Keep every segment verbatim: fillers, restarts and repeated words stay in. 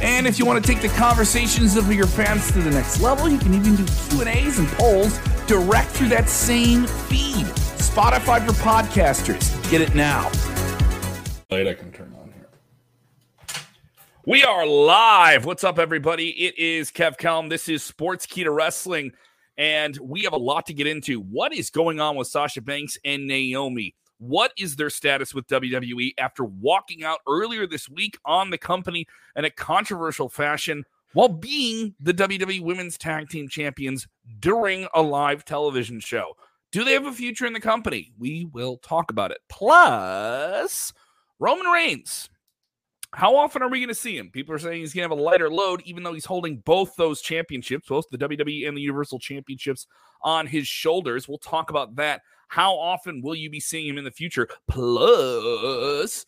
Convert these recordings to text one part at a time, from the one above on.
And if you want to take the conversations of your fans to the next level, you can even do Q and A's and polls direct through that same feed. Spotify for Podcasters. Get it now. Light I can turn on here. We are live. What's up, everybody? It is Kev Kelm. This is Sports Key to Wrestling. And we have a lot to get into. What is going on with Sasha Banks and Naomi? What is their status with W W E after walking out earlier this week on the company in a controversial fashion while being the W W E Women's Tag Team Champions during a live television show? Do they have a future in the company? We will talk about it. Plus, Roman Reigns. How often are we going to see him? People are saying he's going to have a lighter load, even though he's holding both those championships, both the W W E and the Universal Championships on his shoulders. We'll talk about that. How often will you be seeing him in the future? Plus,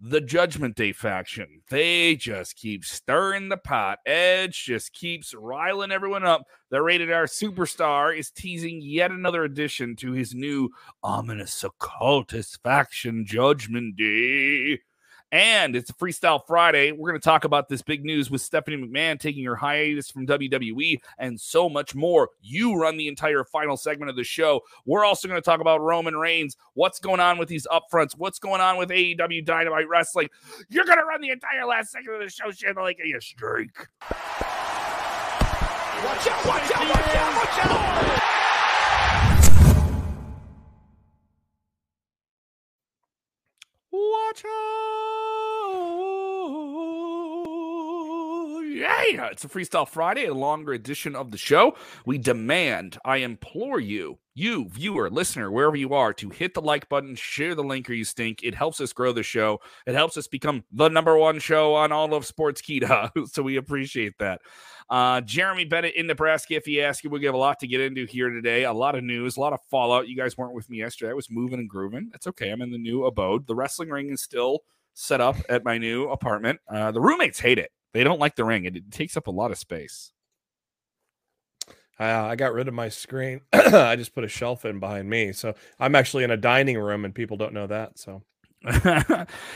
the Judgment Day faction. They just keep stirring the pot. Edge just keeps riling everyone up. The Rated R superstar is teasing yet another addition to his new ominous occultist faction, Judgment Day. And it's a Freestyle Friday. We're going to talk about this big news with Stephanie McMahon taking her hiatus from W W E and so much more. You run the entire final segment of the show. We're also going to talk about Roman Reigns, what's going on with these upfronts, what's going on with A E W Dynamite Wrestling. You're going to run the entire last second of the show, Shannon, like a streak. Watch out, watch out, watch out, watch out. Watch out! Yeah, it's a Freestyle Friday, a longer edition of the show. We demand, I implore you, you, viewer, listener, wherever you are, to hit the like button, share the link or you stink. It helps us grow the show. It helps us become the number one show on all of Sports Kita, so we appreciate that. Uh, Jeremy Bennett in Nebraska, if you ask, we have a lot to get into here today. A lot of news, a lot of fallout. You guys weren't with me yesterday. I was moving and grooving. That's okay. I'm in the new abode. The wrestling ring is still set up at my new apartment. Uh, the roommates hate it. They don't like the ring. It, it takes up a lot of space. Uh, I got rid of my screen. I just put a shelf in behind me. So I'm actually in a dining room and people don't know that. So.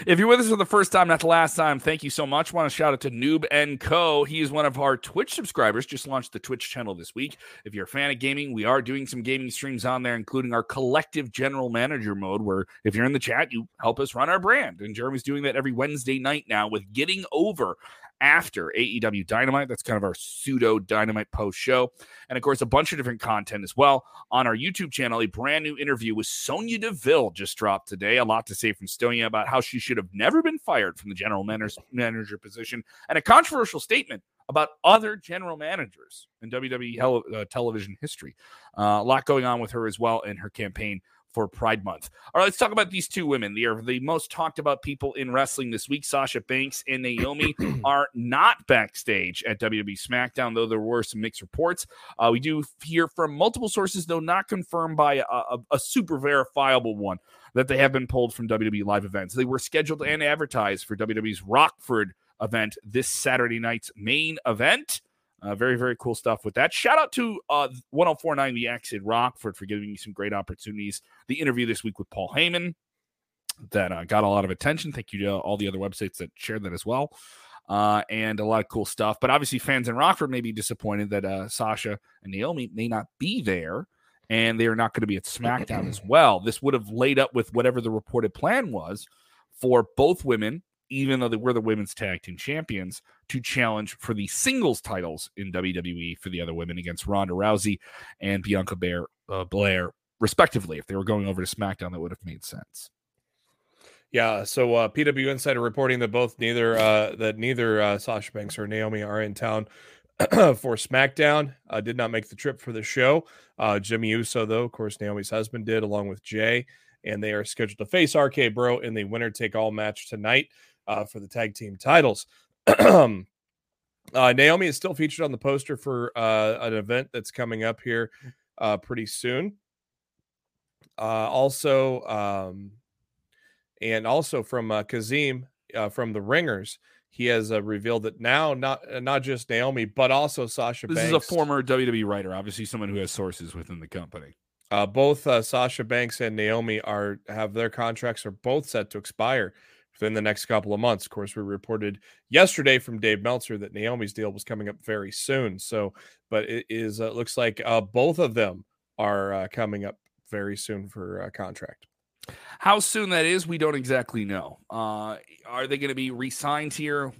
If you're with us for the first time, not the last time, thank you so much. Want to shout out to Noob and Co. He is one of our Twitch subscribers. Just launched the Twitch channel this week. If you're a fan of gaming, we are doing some gaming streams on there, including our collective general manager mode, where if you're in the chat, you help us run our brand. And Jeremy's doing that every Wednesday night now with Getting Over after A E W Dynamite. That's kind of our pseudo Dynamite post show. And of course, a bunch of different content as well on our YouTube channel. A brand new interview with Sonya Deville just dropped today. A lot to say from Sonya about how she should have never been fired from the general manager position, and a controversial statement about other general managers in W W E television history. Uh, a lot going on with her as well in her campaign for Pride Month. All right, let's talk about these two women. They are the most talked about people in wrestling this week. Sasha Banks and Naomi are not backstage at W W E SmackDown, though there were some mixed reports. Uh, we do hear from multiple sources, though not confirmed by a, a, a super verifiable one, that they have been pulled from W W E live events. They were scheduled and advertised for W W E's Rockford event this Saturday night's main event. Uh, very, very cool stuff with that. Shout out to uh, one oh four point nine The X in Rockford for giving you some great opportunities. The interview this week with Paul Heyman that uh, got a lot of attention. Thank you to all the other websites that shared that as well. Uh, and a lot of cool stuff. But obviously fans in Rockford may be disappointed that uh, Sasha and Naomi may not be there. And they are not going to be at SmackDown as well. This would have laid up with whatever the reported plan was for both women, even though they were the women's tag team champions, to challenge for the singles titles in W W E for the other women against Ronda Rousey and Bianca Bear, uh, Blair, respectively. If they were going over to SmackDown, that would have made sense. Yeah, so uh, P W Insider reporting that both neither uh, that neither uh, Sasha Banks or Naomi are in town for SmackDown. Uh, did not make the trip for the show. Uh, Jimmy Uso, though, of course, Naomi's husband did, along with Jay, and they are scheduled to face R K Bro in the winner-take-all match tonight. Uh, for the tag team titles. uh, Uh, Naomi is still featured on the poster for uh, an event that's coming up here uh, pretty soon. Uh, also, um, and also from uh, Kazim uh, from The Ringers, he has uh, revealed that now not uh, not just Naomi, but also Sasha Banks. This is a former W W E writer, obviously someone who has sources within the company. Uh, both uh, Sasha Banks and Naomi are have their contracts are both set to expire within the next couple of months. Of course, we reported yesterday from Dave Meltzer that Naomi's deal was coming up very soon. So, but it is uh, looks like uh, both of them are uh, coming up very soon for a contract. How soon that is, we don't exactly know. Uh, are they going to be re-signed here?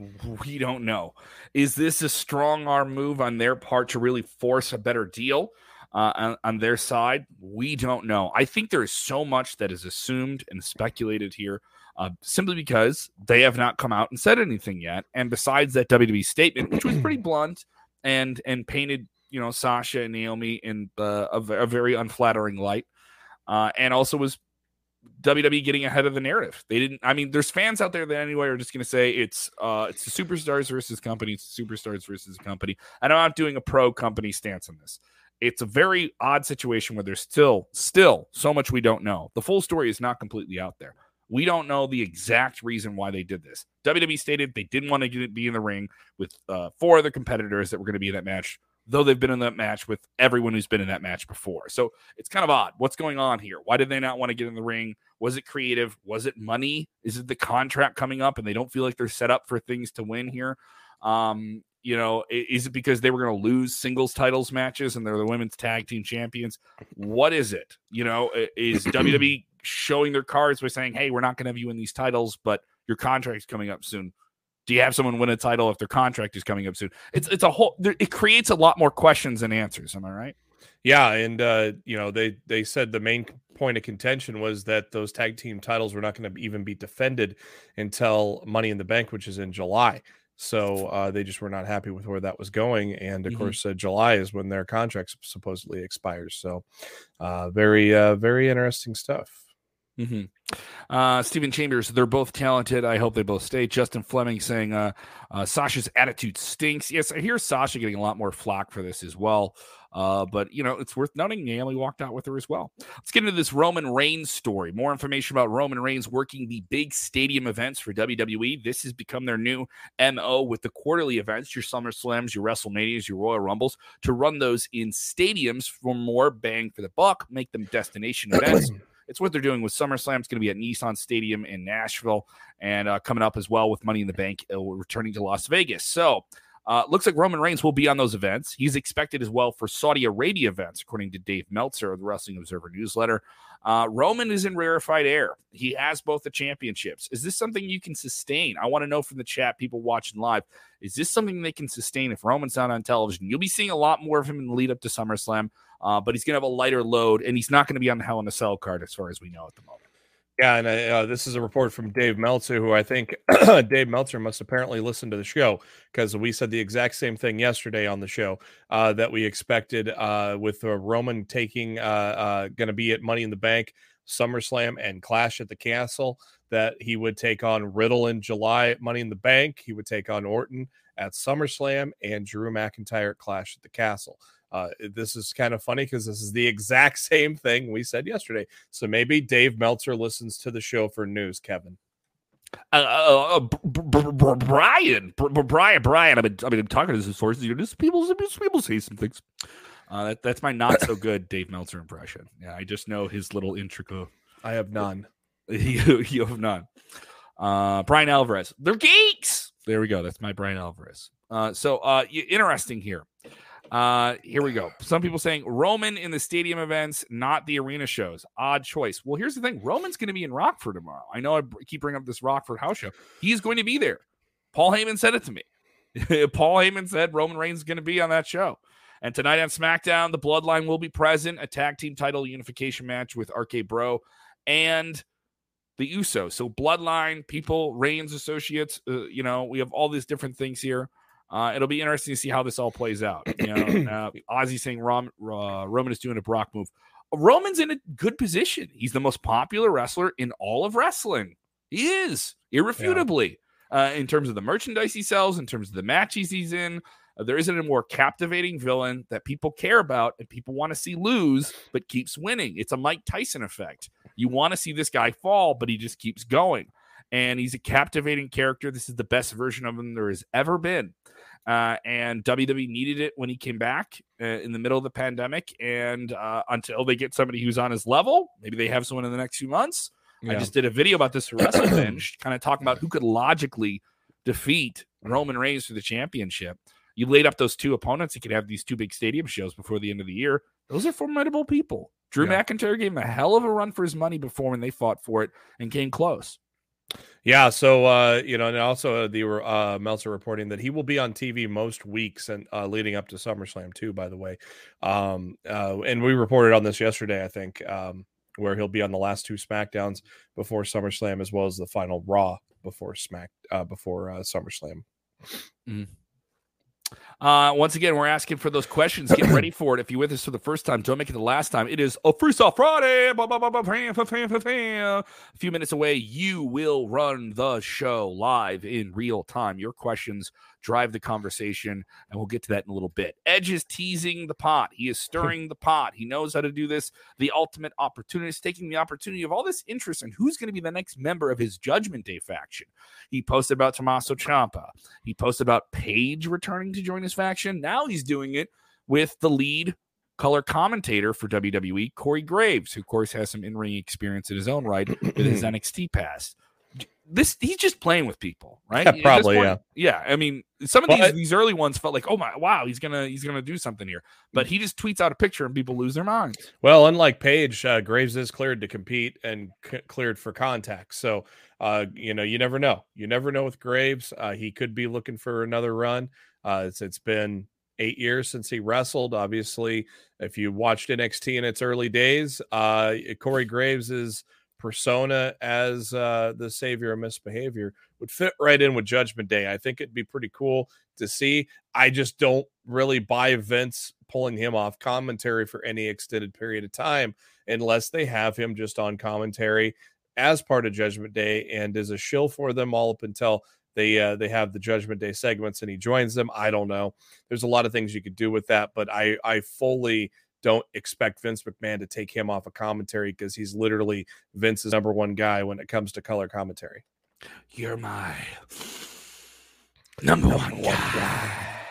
We don't know. Is this a strong arm move on their part to really force a better deal uh, on, on their side? We don't know. I think there is so much that is assumed and speculated here. Uh, simply because they have not come out and said anything yet. And besides that W W E statement, which was pretty blunt and and painted, you know, Sasha and Naomi in uh, a, a very unflattering light, uh, and also was W W E getting ahead of the narrative. They didn't. I mean, there's fans out there that anyway are just going to say it's uh, it's the superstars versus company. It's the superstars versus company. And I'm not doing a pro company stance on this. It's a very odd situation where there's still still so much we don't know. The full story is not completely out there. We don't know the exact reason why they did this. W W E stated they didn't want to be in the ring with uh, four other competitors that were going to be in that match, though they've been in that match with everyone who's been in that match before. So it's kind of odd. What's going on here? Why did they not want to get in the ring? Was it creative? Was it money? Is it the contract coming up and they don't feel like they're set up for things to win here? Um, you know, is it because they were going to lose singles titles matches and they're the women's tag team champions? What is it? You know, is W W E showing their cards by saying, hey, we're not going to have you in these titles, but your contract's coming up soon? Do you have someone win a title if their contract is coming up soon? It's it's a whole, it creates a lot more questions than answers. Am I right? Yeah. And, uh, you know, they, they said the main point of contention was that those tag team titles were not going to even be defended until Money in the Bank, which is in July. So uh, they just were not happy with where that was going. And, of mm-hmm. course, uh, July is when their contract supposedly expires. So uh, very, uh, very interesting stuff. Mm-hmm. Uh, Stephen Chambers, they're both talented. I hope they both stay. Justin Fleming saying uh, uh, Sasha's attitude stinks. Yes, I hear Sasha getting a lot more flack for this as well. Uh, but, you know, it's worth noting Naomi walked out with her as well. Let's get into this Roman Reigns story. More information about Roman Reigns working the big stadium events for W W E. This has become their new M O with the quarterly events, your SummerSlams, your WrestleManias, your Royal Rumbles, to run those in stadiums for more bang for the buck, make them destination events. It's what they're doing with SummerSlam. It's going to be at Nissan Stadium in Nashville, and uh, coming up as well with Money in the Bank, uh, returning to Las Vegas. So uh, looks like Roman Reigns will be on those events. He's expected as well for Saudi Arabia events, according to Dave Meltzer of the Wrestling Observer newsletter. Uh, Roman is in rarefied air. He has both the championships. Is this something you can sustain? I want to know from the chat, people watching live, is this something they can sustain if Roman's not on television? You'll be seeing a lot more of him in the lead up to SummerSlam, uh, but he's going to have a lighter load, and he's not going to be on the Hell in a Cell card as far as we know at the moment. Yeah, and uh, this is a report from Dave Meltzer, who I think Dave Meltzer must apparently listen to the show, because we said the exact same thing yesterday on the show uh, that we expected uh, with uh, Roman taking uh, uh, going to be at Money in the Bank, SummerSlam, and Clash at the Castle, that he would take on Riddle in July at Money in the Bank. He would take on Orton at SummerSlam and Drew McIntyre at Clash at the Castle. Uh, this is kind of funny because this is the exact same thing we said yesterday. So maybe Dave Meltzer listens to the show for news, Kevin. Uh, uh, uh, b- b- b- Brian, b- b- Brian, Brian. I've been, I've been talking to some sources. You know, just people, just people say some things. Uh, that, that's my not so good Dave Meltzer impression. Yeah, I just know his little intricate. I have none. you, you have none. Uh, Brian Alvarez. They're geeks. There we go. That's my Brian Alvarez. Uh, so uh, interesting here. Uh, here we go. Some people saying Roman in the stadium events, not the arena shows. Odd choice. Well, here's the thing. Roman's going to be in Rockford tomorrow. I know I keep bringing up this Rockford house show. He's going to be there. Paul Heyman said it to me. Paul Heyman said Roman Reigns is going to be on that show. And tonight on SmackDown, the Bloodline will be present. A tag team title unification match with R K Bro and the Usos. So Bloodline, people, Reigns, associates, uh, you know, we have all these different things here. Uh, it'll be interesting to see how this all plays out. You know, uh, Ozzy saying Rom, uh, Roman is doing a Brock move. Roman's in a good position. He's the most popular wrestler in all of wrestling. He is, irrefutably. uh, in terms of the merchandise he sells, in terms of the matches he's in. Uh, there isn't a more captivating villain that people care about and people want to see lose, but keeps winning. It's a Mike Tyson effect. You want to see this guy fall, but he just keeps going. And he's a captivating character. This is the best version of him there has ever been. Uh, and W W E needed it when he came back uh, in the middle of the pandemic. And uh, until they get somebody who's on his level, maybe they have someone in the next few months. Yeah. I just did a video about this for WrestleBinge, kind of talking about who could logically defeat Roman Reigns for the championship. You laid up those two opponents. He could have these two big stadium shows before the end of the year. Those are formidable people. Drew yeah. McIntyre gave him a hell of a run for his money before when they fought for it and came close. Yeah, so, uh, you know, and also the uh, Meltzer reporting that he will be on T V most weeks and uh, leading up to SummerSlam too, by the way. Um, uh, and we reported on this yesterday, I think, um, where he'll be on the last two SmackDowns before SummerSlam, as well as the final Raw before Smack uh, before uh, SummerSlam. Mm-hmm. Uh, once again, we're asking for those questions. Get ready for it. If you're with us for the first time, don't make it the last time. It is a Freestyle Friday. A few minutes away, you will run the show live in real time. Your questions drive the conversation, and we'll get to that in a little bit. Edge is teasing the pot. He is stirring the pot. He knows how to do this. The ultimate opportunist, taking the opportunity of all this interest in who's going to be the next member of his Judgment Day faction. He posted about Tommaso Ciampa. He posted about Paige returning to join his faction. Now he's doing it with the lead color commentator for W W E, Corey Graves, who, of course, has some in-ring experience in his own right with his N X T past. This he's just playing with people, right? Yeah, probably, point, yeah. Yeah, I mean, some of well, these I, these early ones felt like, oh my, wow, he's gonna he's gonna do something here. But he just tweets out a picture and people lose their minds. Well, unlike Paige, uh, Graves is cleared to compete and c- cleared for contact. So, uh, you know, you never know. You never know with Graves. Uh, he could be looking for another run. Uh, it's it's been eight years since he wrestled. Obviously, if you watched N X T in its early days, uh, Corey Graves is. Persona as uh, the savior of misbehavior would fit right in with Judgment Day. I think it'd be pretty cool to see. I just don't really buy Vince pulling him off commentary for any extended period of time unless they have him just on commentary as part of Judgment Day and as a shill for them all up until they uh, they have the Judgment Day segments and he joins them. I don't know. There's a lot of things you could do with that, but I, I fully don't expect Vince McMahon to take him off of commentary because he's literally Vince's number one guy when it comes to color commentary. You're my number, number one, one guy. guy.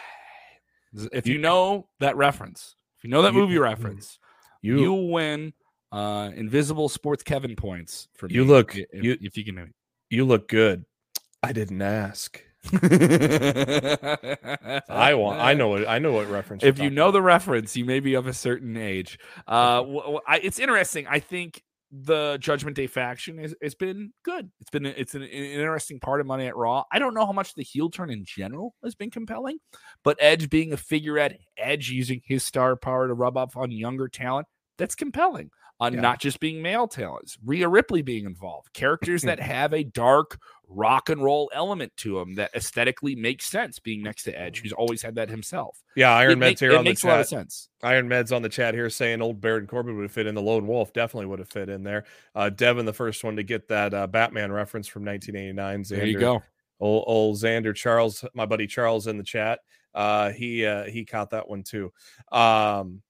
If you know that reference, if you know that you, movie reference, you you win uh, Invisible Sports Kevin points for me. You look if you, if you can know. You look good. I didn't ask. I want. I know. What, I know what reference. If you know about the reference, you may be of a certain age. Uh, well, I, it's interesting. I think the Judgment Day faction is. It's been good. It's been. It's an, an interesting part of Monday Night Raw. I don't know how much the heel turn in general has been compelling, but Edge being a figure at Edge using his star power to rub off on younger talent, that's compelling. On yeah. not just being male talents, Rhea Ripley being involved, characters that have a dark rock and roll element to them that aesthetically makes sense being next to Edge, who's always had that himself. Yeah, Iron it Med's make, here on the chat. It makes a lot of sense. Iron Med's on the chat here saying old Baron Corbin would have fit in. The Lone Wolf definitely would have fit in there. Uh, Devin, the first one to get that uh, Batman reference from nineteen eighty-nine. Xander, there you go. Old, old Xander Charles, my buddy Charles in the chat. Uh, he uh, he caught that one too. Um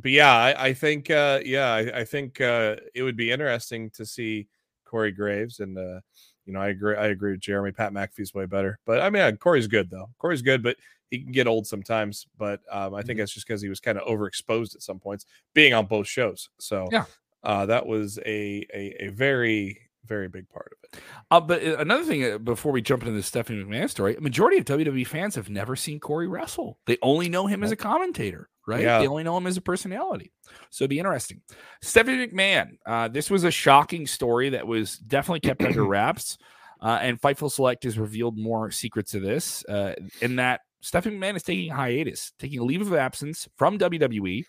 But yeah, I, I think uh, yeah, I, I think uh, it would be interesting to see Corey Graves, and uh, you know, I agree. I agree with Jeremy. Pat McAfee's way better, but I mean, yeah, Corey's good though. Corey's good, but he can get old sometimes. But um, I think mm-hmm. that's just because he was kind of overexposed at some points, being on both shows. So yeah, uh, that was a a, a very. very big part of it. Uh, but another thing, before we jump into the Stephanie McMahon story, a majority of W W E fans have never seen Corey wrestle. They only know him as a commentator, right? Yeah. They only know him as a personality. So it'd be interesting. Stephanie McMahon, uh, this was a shocking story that was definitely kept under wraps. Uh, and Fightful Select has revealed more secrets of this, uh, in that Stephanie McMahon is taking a hiatus, taking a leave of absence from W W E.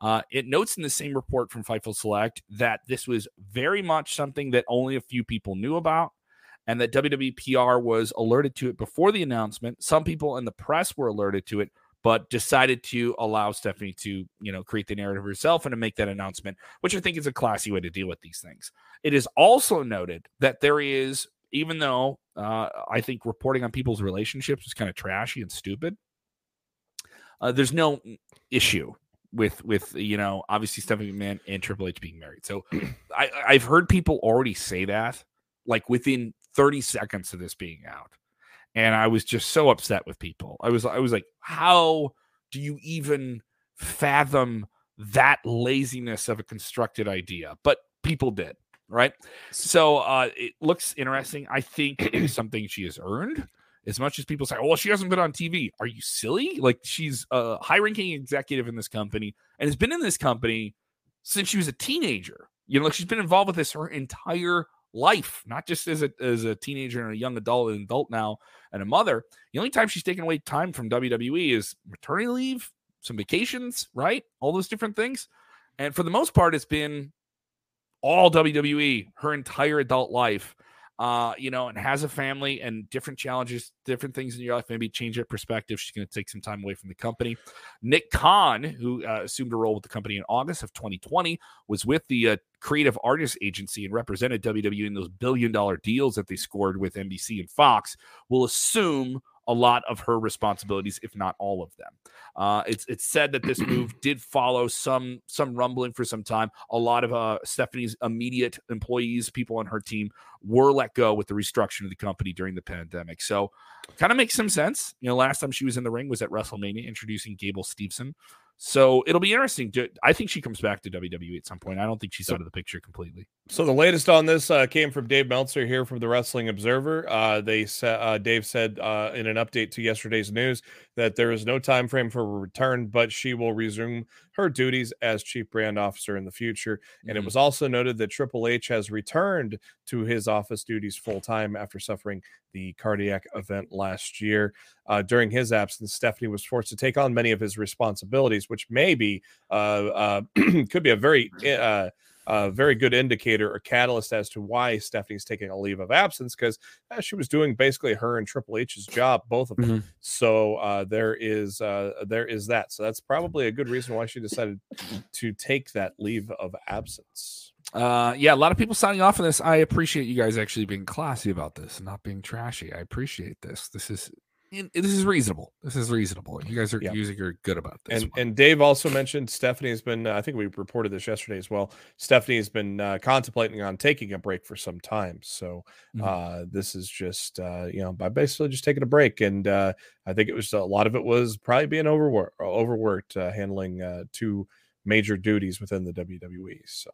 Uh, it notes in the same report from Fightful Select that this was very much something that only a few people knew about and that W W E P R was alerted to it before the announcement. Some people in the press were alerted to it, but decided to allow Stephanie to, you know, create the narrative herself and to make that announcement, which I think is a classy way to deal with these things. It is also noted that there is even though uh, I think reporting on people's relationships is kind of trashy and stupid, uh, there's no issue with, with you know, obviously Stephanie McMahon and Triple H being married. So I, I've heard people already say that, like within thirty seconds of this being out. And I was just so upset with people. I was, I was like, how do you even fathom that laziness of a constructed idea? But people did, right? So uh, it looks interesting. I think it is something she has earned. As much as people say, oh, well, she hasn't been on T V. Are you silly? Like, she's a high-ranking executive in this company and has been in this company since she was a teenager. You know, like, she's been involved with this her entire life, not just as a as a teenager and a young adult, an adult now, and a mother. The only time she's taken away time from W W E is maternity leave, some vacations, right? All those different things. And for the most part, it's been all W W E, her entire adult life, uh, you know, and has a family and different challenges, different things in your life, maybe change her perspective. She's going to take some time away from the company. Nick Khan, who uh, assumed a role with the company in August of twenty twenty, was with the uh, Creative Artists Agency and represented W W E in those billion dollar deals that they scored with N B C and Fox, will assume a lot of her responsibilities, if not all of them. Uh, it's it's said that this move did follow some some rumbling for some time. A lot of uh, Stephanie's immediate employees, people on her team, were let go with the restructuring of the company during the pandemic. So kind of makes some sense. You know, last time she was in the ring was at WrestleMania, introducing Gable Steveson. So it'll be interesting. I think she comes back to W W E at some point. I don't think she's so, out of the picture completely. So the latest on this uh, came from Dave Meltzer here from the Wrestling Observer. Uh, they sa- uh, Dave said uh, in an update to yesterday's news that there is no time frame for a return, but she will resume her duties as chief brand officer in the future. And mm-hmm. It was also noted that Triple H has returned to his office duties full time after suffering the cardiac event last year. Uh, during his absence, Stephanie was forced to take on many of his responsibilities, which maybe uh, uh, could be a very, uh, uh, very good indicator or catalyst as to why Stephanie's taking a leave of absence, because uh, she was doing basically her and Triple H's job, both of them. Mm-hmm. So uh, there is uh, there is that. So that's probably a good reason why she decided to take that leave of absence. Uh, yeah, a lot of people signing off on this. I appreciate you guys actually being classy about this and not being trashy. I appreciate this. This is this is reasonable. This is reasonable. You guys are yeah. using you're good about this. And one. and Dave also mentioned Stephanie has been. Uh, I think we reported this yesterday as well. Stephanie has been uh, contemplating on taking a break for some time. So uh, mm-hmm. this is just uh, you know, by basically just taking a break. And uh, I think it was a lot of it was probably being overworked, overworked, uh, handling uh, two major duties within the W W E. So.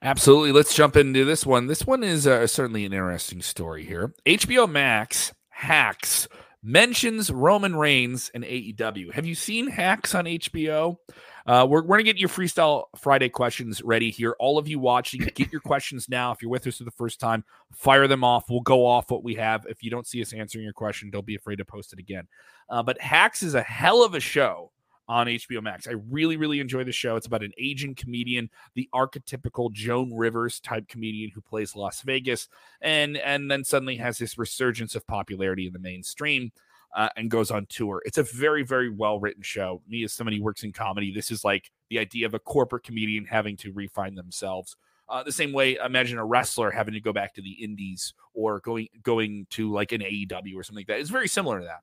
Absolutely. Let's jump into this one. This one is uh, certainly an interesting story here. H B O Max, Hacks, mentions Roman Reigns and A E W. Have you seen Hacks on H B O? Uh, we're we're going to get your Freestyle Friday questions ready here. All of you watching, get your questions now. If you're with us for the first time, fire them off. We'll go off what we have. If you don't see us answering your question, don't be afraid to post it again. Uh, but Hacks is a hell of a show on H B O Max. I really, really enjoy the show. It's about an aging comedian, the archetypical Joan Rivers type comedian who plays Las Vegas and, and then suddenly has this resurgence of popularity in the mainstream uh, and goes on tour. It's a very, very well-written show. Me as somebody who works in comedy, this is like the idea of a corporate comedian having to refine themselves. Uh, the same way, imagine a wrestler having to go back to the indies or going going to like an A E W or something like that. It's very similar to that.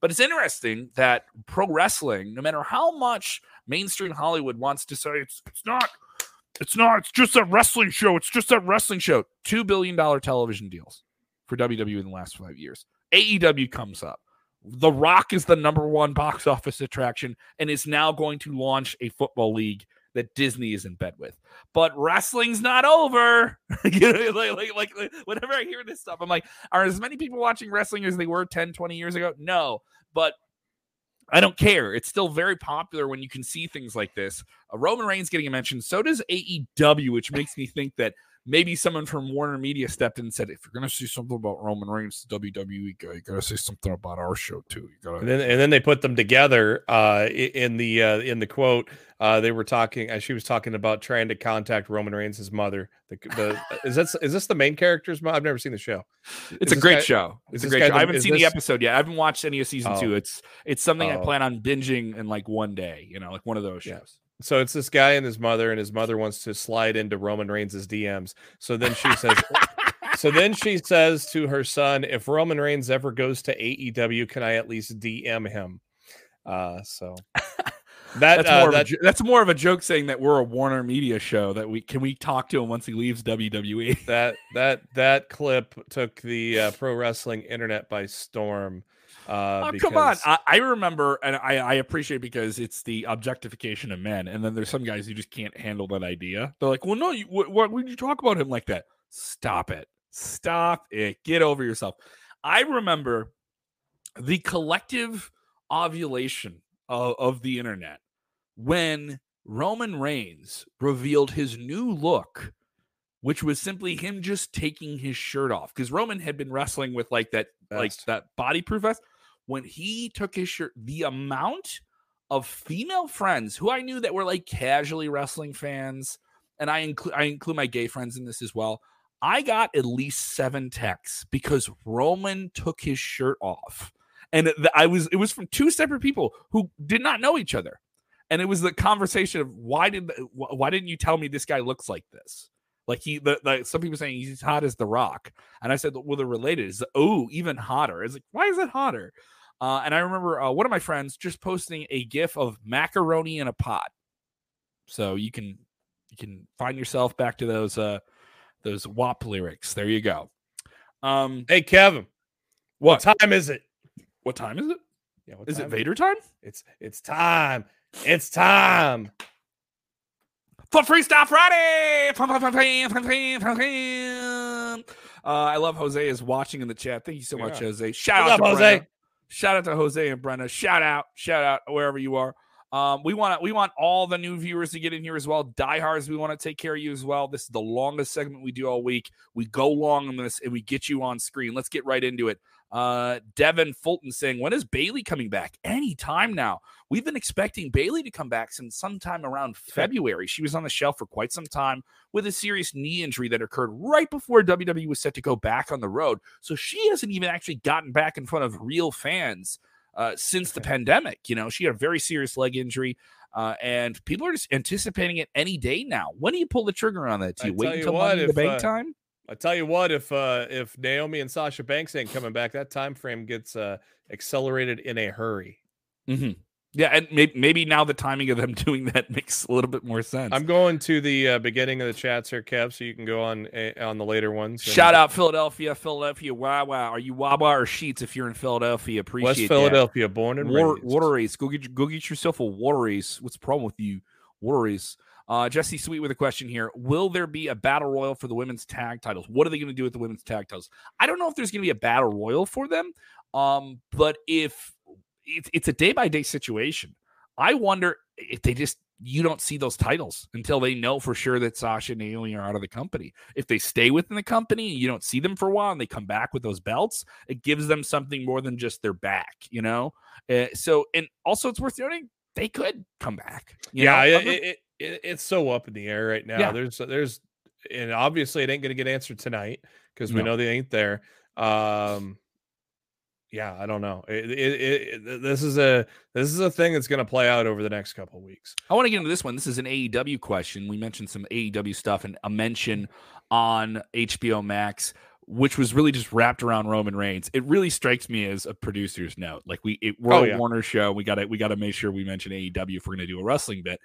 But it's interesting that pro wrestling, no matter how much mainstream Hollywood wants to say, it's, it's not, it's not, it's just a wrestling show. It's just a wrestling show. two billion dollars television deals for W W E in the last five years. A E W comes up. The Rock is the number one box office attraction and is now going to launch a football league that Disney is in bed with. But wrestling's not over. You know, like, like, like, whenever I hear this stuff, I'm like, are as many people watching wrestling as they were ten, twenty years ago? No, but I don't care. It's still very popular when you can see things like this. Uh, Roman Reigns getting a mention. So does A E W, which makes me think that maybe someone from Warner Media stepped in and said, if you're going to see something about Roman Reigns, the W W E guy, you got to say something about our show too. You gotta- and, then, and then they put them together uh, in the uh, in the quote. Uh, they were talking, uh, she was talking about trying to contact Roman Reigns' mother. The, the, is, that, is this the main character's mom? I've never seen the show. It's a great guy, show. It's a great show. I haven't seen this... the episode yet. I haven't watched any of season oh. two. It's it's something oh. I plan on binging in like one day, you know, like one of those shows. Yeah. So it's this guy and his mother, and his mother wants to slide into Roman Reigns' D Ms. So then she says, So then she says to her son, if Roman Reigns ever goes to A E W, can I at least D M him? Uh, so that, that's, uh, more that... a, that's more of a joke saying that we're a Warner Media show, that we can we talk to him once he leaves W W E. That that that clip took the uh, pro wrestling internet by storm. Uh, oh, because... Come on. I, I remember, and I, I appreciate it because it's the objectification of men. And then there's some guys who just can't handle that idea. They're like, well, no, you, wh- why would you talk about him like that? Stop it. Stop it. Get over yourself. I remember the collective ovulation of, of the internet when Roman Reigns revealed his new look, which was simply him just taking his shirt off. Because Roman had been wrestling with like that, Best. like that bodyproof vest. When he took his shirt, the amount of female friends who I knew that were like casually wrestling fans, and I include I include my gay friends in this as well. I got at least seven texts because Roman took his shirt off, and it, I was it was from two separate people who did not know each other, and it was the conversation of why did why didn't you tell me this guy looks like this? Like he, the, the, some people saying he's hot as The Rock, and I said, well, they're related. Is like, oh, even hotter? It's like, why is it hotter? Uh, and I remember uh, one of my friends just posting a GIF of macaroni in a pot. So you can you can find yourself back to those uh, those W A P lyrics. There you go. Um, hey Kevin, what? what time is it? What time is it? Yeah, what is time it Vader is it? time? It's it's time. It's time. For Freestyle Friday! Uh, I love Jose is watching in the chat. Thank you so yeah. much, Jose. Shout out to Jose. Brenna. Shout out to Jose and Brenna. Shout out. Shout out wherever you are. Um, we want we want all the new viewers to get in here as well. Diehards, we want to take care of you as well. This is the longest segment we do all week. We go long on this and we get you on screen. Let's get right into it. Uh, Devin Fulton saying, when is Bailey coming back? Anytime now. We've been expecting Bailey to come back since sometime around February. She was on the shelf for quite some time with a serious knee injury that occurred right before W W E was set to go back on the road. So she hasn't even actually gotten back in front of real fans uh, since the pandemic. You know, she had a very serious leg injury, uh, and people are just anticipating it any day now. When do you pull the trigger on that? Do you I wait until you what, Money in the Bank uh... time? I tell you what, if uh, if Naomi and Sasha Banks ain't coming back, that time frame gets uh, accelerated in a hurry. Mm-hmm. Yeah, and may- maybe now the timing of them doing that makes a little bit more sense. I'm going to the uh, beginning of the chats here, Kev, so you can go on uh, on the later ones. Shout and- out Philadelphia, Philadelphia, Wawa. Are you Wawa or Sheets if you're in Philadelphia? Appreciate West that. West Philadelphia, born and War- raised. Water Ace. Go get, go get yourself a Water Ace. What's the problem with you? Water Ace. Uh, Jesse Sweet with a question here. Will there be a battle royal for the women's tag titles? What are they going to do with the women's tag titles? I don't know if there's going to be a battle royal for them, um, but if it's, it's a day-by-day situation, I wonder if they just, you don't see those titles until they know for sure that Sasha and Naomi are out of the company. If they stay within the company and you don't see them for a while and they come back with those belts, it gives them something more than just their back, you know? Uh, so, and also it's worth noting, they could come back. You yeah, know? It, it, it, It's so up in the air right now. Yeah. There's, there's, and obviously it ain't going to get answered tonight because we no. know they ain't there. Um, yeah, I don't know. It, it, it, this is a this is a thing that's going to play out over the next couple of weeks. I want to get into this one. This is an A E W question. We mentioned some A E W stuff and a mention on H B O Max, which was really just wrapped around Roman Reigns. It really strikes me as a producer's note. Like we, it, we're oh, a yeah. Warner show. We got to we got to make sure we mention A E W if we're going to do a wrestling bit.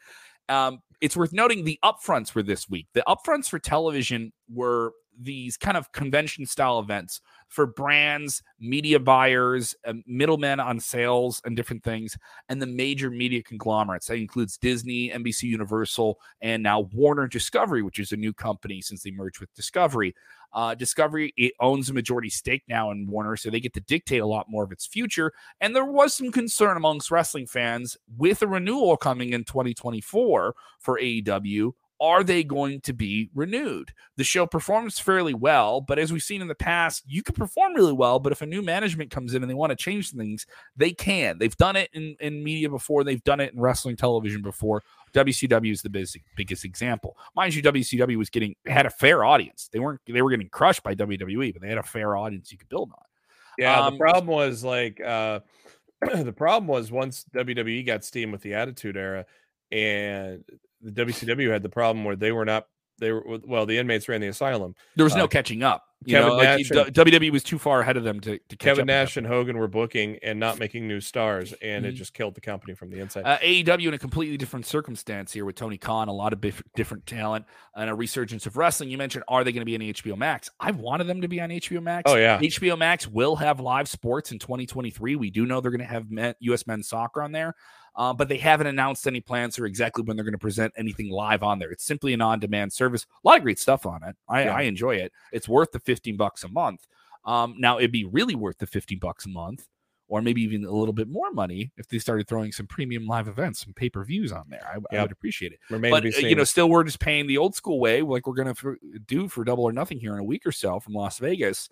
Um, it's worth noting the upfronts for this week. The upfronts for television were these kind of convention style events for brands, media buyers, uh, middlemen on sales and different things, and the major media conglomerates. That includes Disney, N B C Universal, and now Warner Discovery, which is a new company since they merged with Discovery. Uh, Discovery it owns a majority stake now in Warner, so they get to dictate a lot more of its future. And there was some concern amongst wrestling fans with a renewal coming in twenty twenty-four for A E W. Are they going to be renewed? The show performs fairly well, but as we've seen in the past, you can perform really well, but if a new management comes in and they want to change things, they can. They've done it in, in media before. They've done it in wrestling television before. W C W is the biggest, biggest example. Mind you, W C W was getting had a fair audience. They weren't they were getting crushed by W W E, but they had a fair audience you could build on. Yeah, um, the problem was like uh, the problem was once W W E got steam with the Attitude Era, and the W C W had the problem where they were not they were well the inmates ran the asylum. There was no uh, catching up. You Kevin know, Nash like, and, W W E was too far ahead of them to, to Kevin Nash and Hogan were booking and not making new stars, and mm-hmm. it just killed the company from the inside. Uh, A E W in a completely different circumstance here with Tony Khan, a lot of bif- different talent, and a resurgence of wrestling. You mentioned, are they going to be on H B O Max? I've wanted them to be on H B O Max. Oh, yeah. H B O Max will have live sports in twenty twenty-three. We do know they're going to have men, U S men's soccer on there, uh, but they haven't announced any plans or exactly when they're going to present anything live on there. It's simply an on-demand service. A lot of great stuff on it. I, yeah. I enjoy it. It's worth the fifteen bucks a month. Um, now it'd be really worth the fifteen bucks a month, or maybe even a little bit more money if they started throwing some premium live events, some pay-per-views on there. I, yep. I would appreciate it. Remain but, to be seen. You know, still we're just paying the old school way, like we're going to f- do for Double or Nothing here in a week or so from Las Vegas.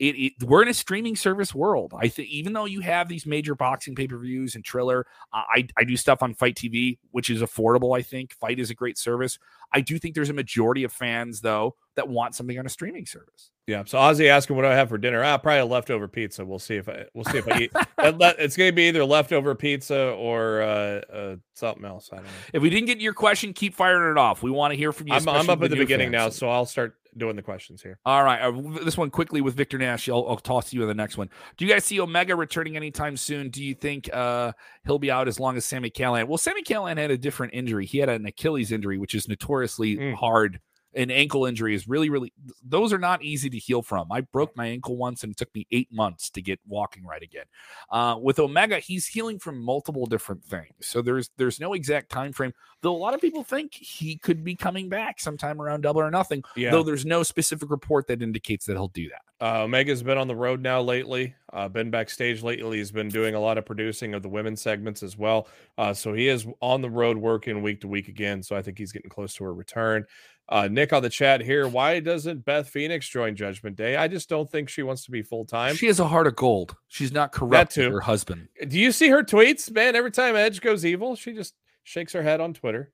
It, it we're in a streaming service world. I think even though you have these major boxing pay-per-views and Triller, uh, I I do stuff on Fight T V, which is affordable. I think Fight is a great service. I do think there's a majority of fans though that want something on a streaming service. Yeah. So Ozzy asking what do I have for dinner? Ah, probably a leftover pizza. We'll see if I we'll see if I eat. It's going to be either leftover pizza or uh, uh, something else. I don't know. If we didn't get your question, keep firing it off. We want to hear from you. I'm, I'm up at the beginning now, so I'll start doing the questions here. All right. Uh, this one quickly with Victor Nash. I'll, I'll toss you in the next one. Do you guys see Omega returning anytime soon? Do you think uh, he'll be out as long as Sami Callihan? Well, Sami Callihan had a different injury. He had an Achilles injury, which is notoriously mm. hard. An ankle injury is really, really, those are not easy to heal from. I broke my ankle once and it took me eight months to get walking right again. Uh, with Omega, he's healing from multiple different things. So there's there's no exact time frame, though a lot of people think he could be coming back sometime around Double or Nothing, yeah. though there's no specific report that indicates that he'll do that. Uh, Omega's been on the road now lately, uh, been backstage lately. He's been doing a lot of producing of the women's segments as well. Uh, so he is on the road working week to week again. So I think he's getting close to a return. Uh, Nick on the chat here. Why doesn't Beth Phoenix join Judgment Day? I just don't think she wants to be full time. She has a heart of gold. She's not corrupt with her husband. Do you see her tweets, man? Every time Edge goes evil, she just shakes her head on Twitter.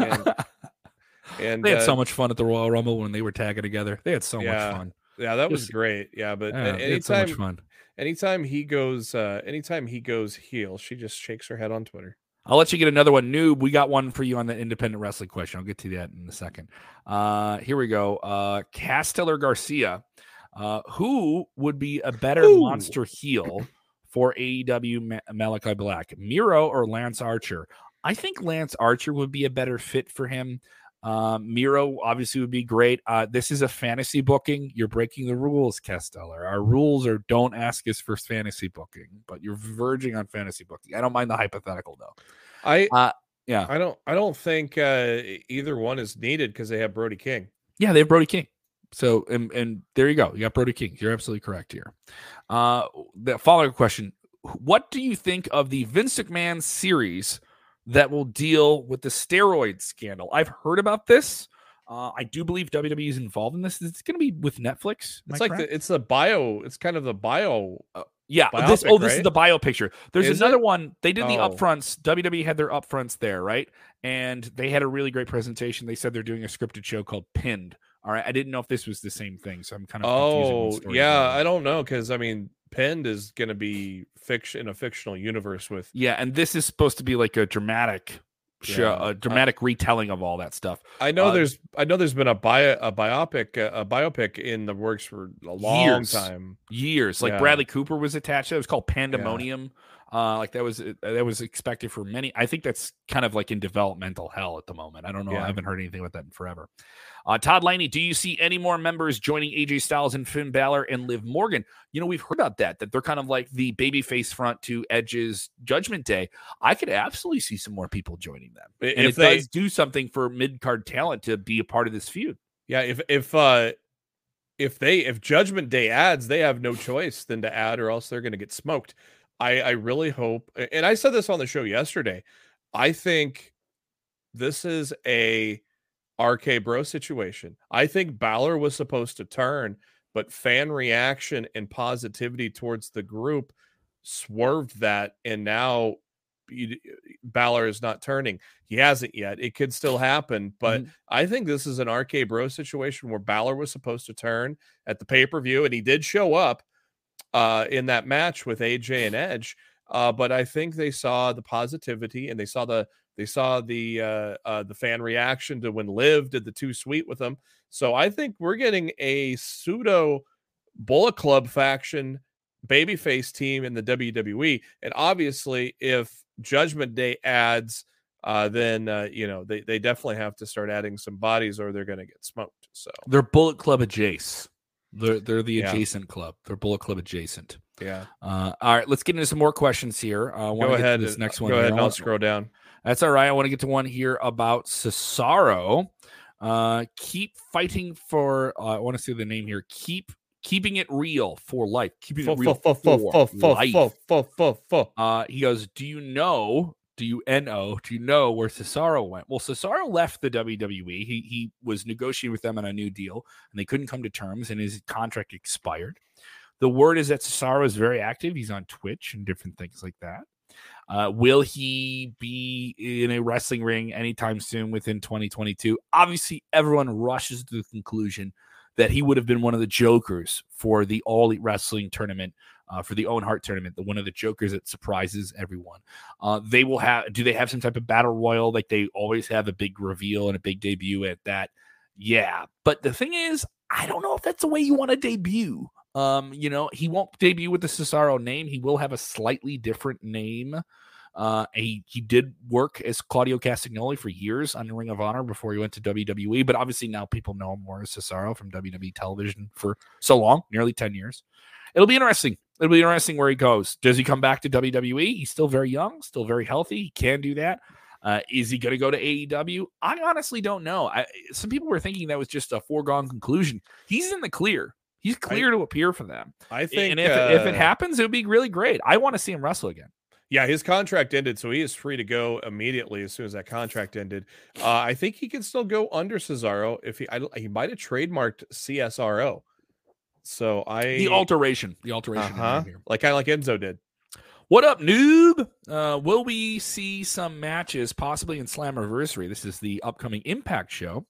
And, and they had uh, so much fun at the Royal Rumble when they were tagging together. They had so yeah, much fun. Yeah, that was just, great. Yeah, but yeah, anytime, it's so much fun. Anytime he goes, uh, anytime he goes heel, she just shakes her head on Twitter. I'll let you get another one. Noob, we got one for you on the independent wrestling question. I'll get to that in a second. Uh, here we go. Uh, Casteller Garcia. Uh, who would be a better Ooh. monster heel for A E W Ma- Malachi Black? Miro or Lance Archer? I think Lance Archer would be a better fit for him. Uh, Miro obviously would be great. Uh, this is a fantasy booking. You're breaking the rules, Casteller. Our rules are don't ask us for fantasy booking, but you're verging on fantasy booking. I don't mind the hypothetical though. I uh, yeah. I don't. I don't think uh, either one is needed because they have Brody King. Yeah, they have Brody King. So and and there you go. You got Brody King. You're absolutely correct here. Uh, the following question: what do you think of the Vince McMahon series that will deal with the steroid scandal? I've heard about this. Uh, I do believe W W E is involved in this. It's going to be with Netflix. It's like the, it's the bio. It's kind of the bio. Uh, yeah. Biopic, this, oh, this right? is the bio picture. There's is another it? one. They did oh. the upfronts. W W E had their upfronts there, right? And they had a really great presentation. They said they're doing a scripted show called Pinned. All right. I didn't know if this was the same thing, so I'm kind of oh confusing yeah. There. I don't know because I mean. Pinned is going to be fiction in a fictional universe with yeah, and this is supposed to be like a dramatic show, yeah. a dramatic uh, retelling of all that stuff. I know uh, there's, I know there's been a bio, a biopic, a, a biopic in the works for a long years, time, years. Like yeah. Bradley Cooper was attached. It was called Pandemonium. Yeah. Uh, like that was that was expected for many. I think that's kind of like in developmental hell at the moment. I don't know. Yeah. I haven't heard anything about that in forever. Uh, Todd Laney, do you see any more members joining A J Styles and Finn Balor and Liv Morgan? You know, we've heard about that, that they're kind of like the babyface front to Edge's Judgment Day. I could absolutely see some more people joining them. And if it they, does do something for mid-card talent to be a part of this feud. Yeah, if if uh, if they if Judgment Day adds, they have no choice than to add or else they're going to get smoked. I, I really hope, and I said this on the show yesterday, I think this is a R K Bro situation. I think Balor was supposed to turn, but fan reaction and positivity towards the group swerved that, and now you, Balor is not turning. He hasn't yet. It could still happen, but mm-hmm. I think this is an R K Bro situation where Balor was supposed to turn at the pay-per-view, and he did show up uh, in that match with A J and Edge. Uh, but I think they saw the positivity, and they saw the they saw the uh, uh, the fan reaction to when Liv did the Too Sweet with them. So I think we're getting a pseudo Bullet Club faction babyface team in the W W E. And obviously, if Judgment Day adds, uh, then uh, you know they they definitely have to start adding some bodies, or they're going to get smoked. So they're Bullet Club adjacent. They're, they're the adjacent yeah. club. They're Bullet Club adjacent. Yeah. Uh, all right, let's get into some more questions here. Uh, go ahead. This next one. Go ahead and I'll scroll down. That's all right. I want to get to one here about Cesaro. Uh, keep fighting for. Uh, I want to say the name here. Keep keeping it real for life. Keeping it real for life. Uh, he goes, do you know? Do you know? Do you know where Cesaro went? Well, Cesaro left the W W E. He he was negotiating with them on a new deal, and they couldn't come to terms, and his contract expired. The word is that Cesaro is very active. He's on Twitch and different things like that. Uh, will he be in a wrestling ring anytime soon within twenty twenty-two? Obviously, everyone rushes to the conclusion that he would have been one of the jokers for the All Elite Wrestling tournament. Uh, for the Owen Hart tournament, the one of the jokers that surprises everyone. Uh, they will have, do they have some type of battle royal? Like they always have a big reveal and a big debut at that. Yeah. But the thing is, I don't know if that's the way you want to debut. Um, you know, he won't debut with the Cesaro name. He will have a slightly different name. Uh, he, he did work as Claudio Castagnoli for years on the Ring of Honor before he went to W W E, but obviously now people know him more as Cesaro from W W E television for so long, nearly ten years. It'll be interesting. It'll be interesting where he goes. Does he come back to W W E? He's still very young, still very healthy. He can do that. Uh, is he going to go to A E W? I honestly don't know. I, some people were thinking that was just a foregone conclusion. He's in the clear. He's clear I, to appear for them. I think, and if, uh, if it happens, it would be really great. I want to see him wrestle again. Yeah, his contract ended, so he is free to go immediately as soon as that contract ended. Uh, I think he can still go under Cesaro if he. I, he might have trademarked C S R O. So I the alteration, the alteration, uh-huh. here. Like kind of like Enzo did. What up, noob? Uh, will we see some matches possibly in Slammiversary? This is the upcoming Impact show.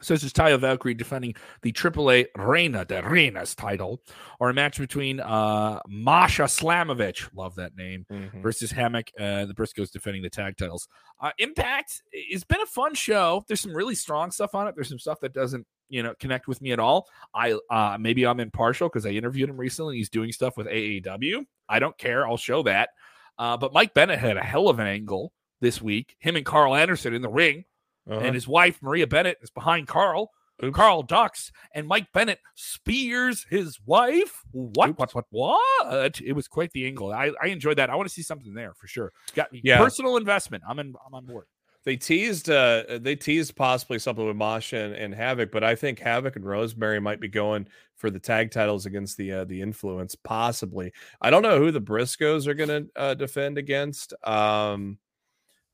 So this is Taya Valkyrie defending the triple A Reina de Reinas title, or a match between uh, Masha Slamovich, love that name, mm-hmm. versus Hammock. Uh, the Briscoes defending the tag titles. Uh, Impact has been a fun show. There's some really strong stuff on it. There's some stuff that doesn't, you know, connect with me at all. I uh, maybe I'm impartial because I interviewed him recently. And he's doing stuff with A E W. I don't care. I'll show that. Uh, but Mike Bennett had a hell of an angle this week. Him and Carl Anderson in the ring. Uh-huh. And his wife, Maria Bennett, is behind Carl. Oops. Carl ducks, and Mike Bennett spears his wife. What, Oops. what, what, what? It was quite the angle. I, I enjoyed that. I want to see something there for sure. Got me yeah. personal investment. I'm in, I'm on board. They teased uh, they teased possibly something with Masha and, and Havoc, but I think Havoc and Rosemary might be going for the tag titles against the uh, the Influence, possibly. I don't know who the Briscoes are going to uh, defend against. Um,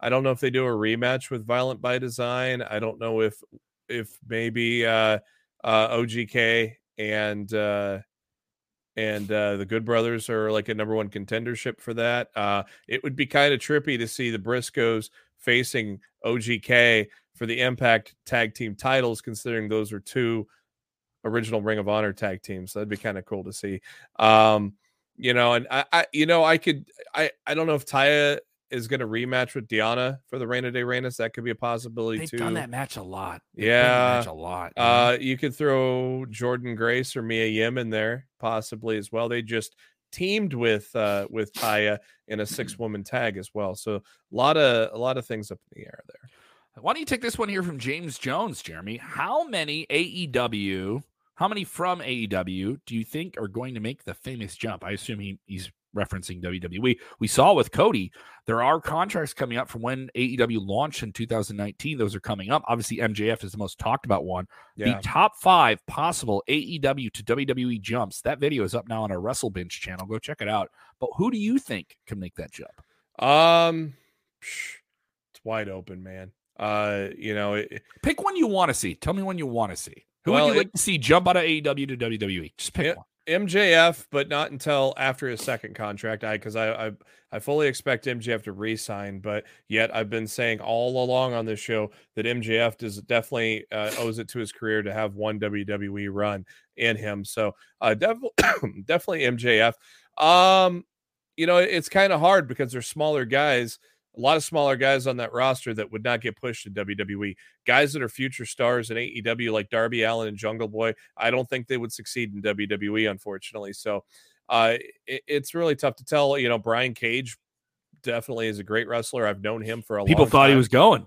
I don't know if they do a rematch with Violent by Design. I don't know if if maybe uh, uh, O G K and uh, and uh, the Good Brothers are like a number one contendership for that. Uh, it would be kind of trippy to see the Briscoes facing O G K for the Impact tag team titles, considering those are two original Ring of Honor tag teams. So that'd be kind of cool to see. Um, you know, and I, I, you know, I could, I, I don't know if Taya is going to rematch with Deanna for the Reina de Reinas. That could be a possibility. They've too. They've done that match a lot. They've yeah. Match a lot. Uh, you could throw Jordan Grace or Mia Yim in there possibly as well. They just teamed with uh with Taya in a six woman tag as well, so a lot of a lot of things up in the air there. Why don't you take this one here from James Jones, Jeremy? How many A E W, how many from A E W do you think are going to make the famous jump? I assume he, he's referencing W W E. We, we saw with Cody, there are contracts coming up from when A E W launched in two thousand nineteen. Those are coming up. Obviously, M J F is the most talked about one. Yeah. The top five possible A E W to W W E jumps. That video is up now on our WrestleBinge channel. Go check it out. But who do you think can make that jump? Um, it's wide open, man. Uh, you know, it, pick one you want to see. Tell me one you want to see. Who well, would you it, like to see jump out of A E W to W W E? Just pick it, one. M J F, but not until after his second contract. I because I, I I fully expect M J F to re-sign, but yet I've been saying all along on this show that M J F does definitely uh, owes it to his career to have one W W E run in him. So uh, def- definitely M J F. Um, you know, it's kind of hard because they're smaller guys, a lot of smaller guys on that roster that would not get pushed in W W E. Guys that are future stars in A E W like Darby Allin and Jungle Boy, I don't think they would succeed in W W E, unfortunately. So uh, it, it's really tough to tell. You know, Brian Cage definitely is a great wrestler. I've known him for a People long time. People thought he was going.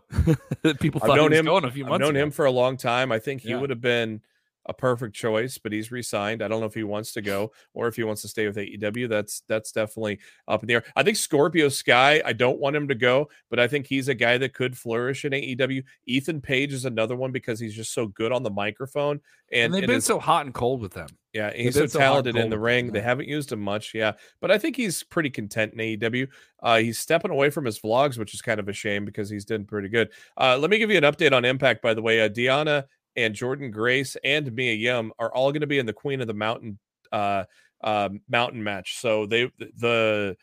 People I've thought known he was him, going a few months I've known ago. him for a long time. I think he yeah. would have been a perfect choice, but he's re-signed. I don't know if he wants to go or if he wants to stay with A E W. That's that's definitely up in the air. I think Scorpio Sky, I don't want him to go, but I think he's a guy that could flourish in A E W. Ethan Page is another one because he's just so good on the microphone. And, and they've and been his, so hot and cold with them. Yeah, he's so talented so in the ring. Them. They haven't used him much, yeah. But I think he's pretty content in A E W. Uh, he's stepping away from his vlogs, which is kind of a shame because he's doing pretty good. Uh, let me give you an update on Impact, by the way. Uh, Deonna and Jordan Grace and Mia Yim are all going to be in the Queen of the Mountain uh, uh, mountain match. So they the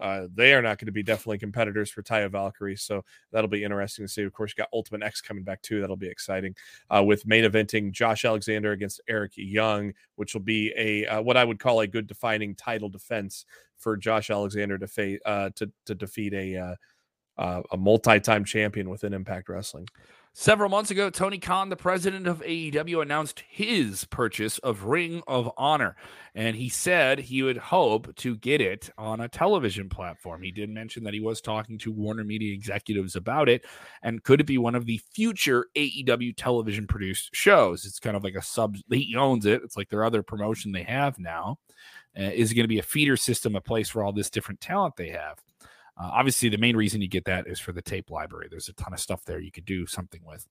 uh, they are not going to be definitely competitors for Taya Valkyrie. So that'll be interesting to see. Of course, you got Ultimate X coming back too. That'll be exciting uh, with main eventing Josh Alexander against Eric Young, which will be a uh, what I would call a good defining title defense for Josh Alexander to fa- uh, to to defeat a uh, uh, a multi-time champion within Impact Wrestling. Several months ago, Tony Khan, the president of A E W, announced his purchase of Ring of Honor, and he said he would hope to get it on a television platform. He did mention that he was talking to Warner Media executives about it, and could it be one of the future A E W television-produced shows? It's kind of like a sub. He owns it. It's like their other promotion they have now. Uh, is it going to be a feeder system, a place for all this different talent they have? Uh, obviously, the main reason you get that is for the tape library. There's a ton of stuff there you could do something with.